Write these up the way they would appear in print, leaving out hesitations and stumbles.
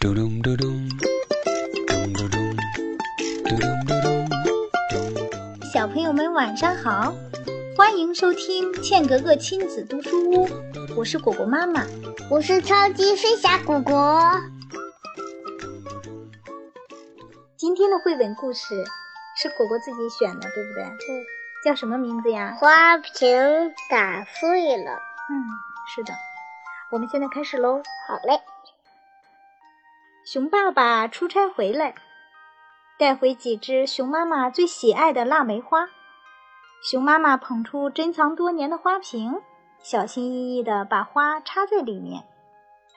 嘟咚嘟咚，咚咚咚，嘟咚嘟咚，咚咚。小朋友们晚上好，欢迎收听茜格格亲子读书屋，我是果果妈妈，我是超级飞侠果果。今天的绘本故事是果果自己选的，对不对？对。叫什么名字呀？花瓶打碎了。嗯，是的。我们现在开始喽。好嘞。熊爸爸出差回来，带回几只熊妈妈最喜爱的腊梅花。熊妈妈捧出珍藏多年的花瓶，小心翼翼地把花插在里面。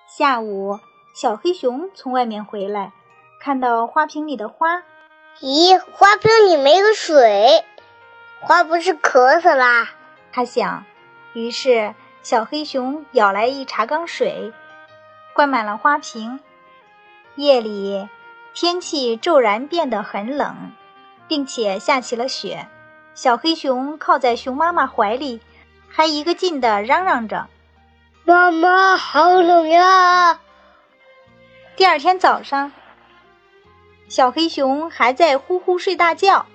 下午，小黑熊从外面回来，看到花瓶里的花。咦，花瓶里没有水，花不是渴死啦？他想。于是，小黑熊舀来一茶缸水，灌满了花瓶。夜里，天气骤然变得很冷，并且下起了雪。小黑熊靠在熊妈妈怀里，还一个劲地嚷嚷着：“妈妈，好冷呀！”第二天早上，小黑熊还在呼呼睡大觉，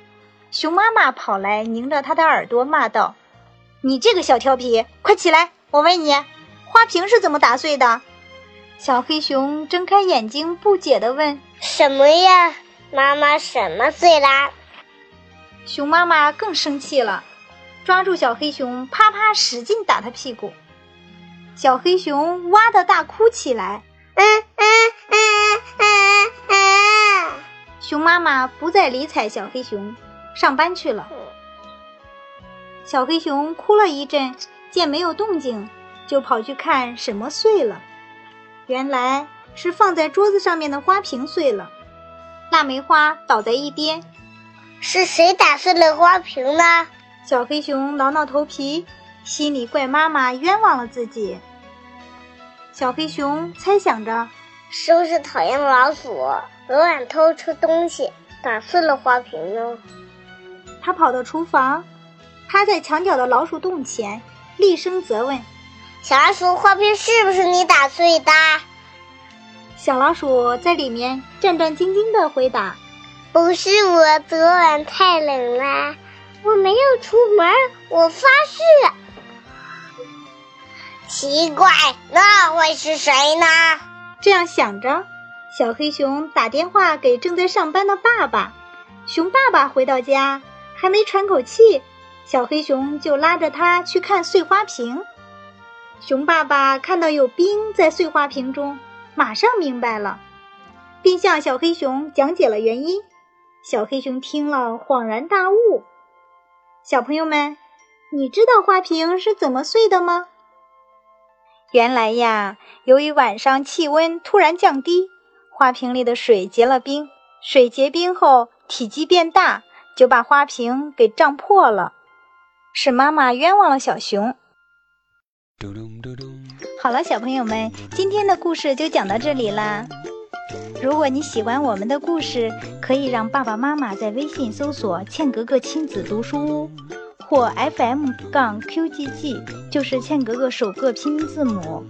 熊妈妈跑来拧着他的耳朵骂道：“你这个小调皮，快起来！我问你，花瓶是怎么打碎的？”小黑熊睁开眼睛，不解地问：“什么呀，妈妈，什么碎啦？”熊妈妈更生气了，抓住小黑熊，啪啪使劲打他屁股。小黑熊哇的大哭起来。熊妈妈不再理睬小黑熊，上班去了。小黑熊哭了一阵，见没有动静，就跑去看什么碎了。原来是放在桌子上面的花瓶碎了，腊梅花倒在一边。是谁打碎了花瓶呢？小黑熊挠挠头皮，心里怪妈妈冤枉了自己。小黑熊猜想着，是不是讨厌老鼠昨晚偷出东西打碎了花瓶呢？他跑到厨房，趴在墙角的老鼠洞前，厉声责问：“小老鼠，花瓶是不是你打碎的？”小老鼠在里面战战兢兢地回答：“不是我，昨晚太冷了，我没有出门，我发誓。”奇怪，那会是谁呢？这样想着，小黑熊打电话给正在上班的爸爸。熊爸爸回到家，还没喘口气，小黑熊就拉着他去看碎花瓶。熊爸爸看到有冰在碎花瓶中，马上明白了，并向小黑熊讲解了原因。小黑熊听了恍然大悟。小朋友们，你知道花瓶是怎么碎的吗？原来呀，由于晚上气温突然降低，花瓶里的水结了冰，水结冰后体积变大，就把花瓶给胀破了，是妈妈冤枉了小熊。好了，小朋友们，今天的故事就讲到这里啦。如果你喜欢我们的故事，可以让爸爸妈妈在微信搜索“茜格格亲子读书屋”或 FM-QGG， 就是茜格格首个拼音字母。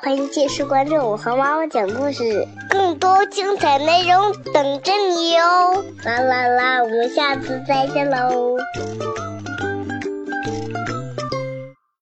欢迎继续关注我和妈妈讲故事，更多精彩内容等着你哟！啦啦啦，我们下次再见喽！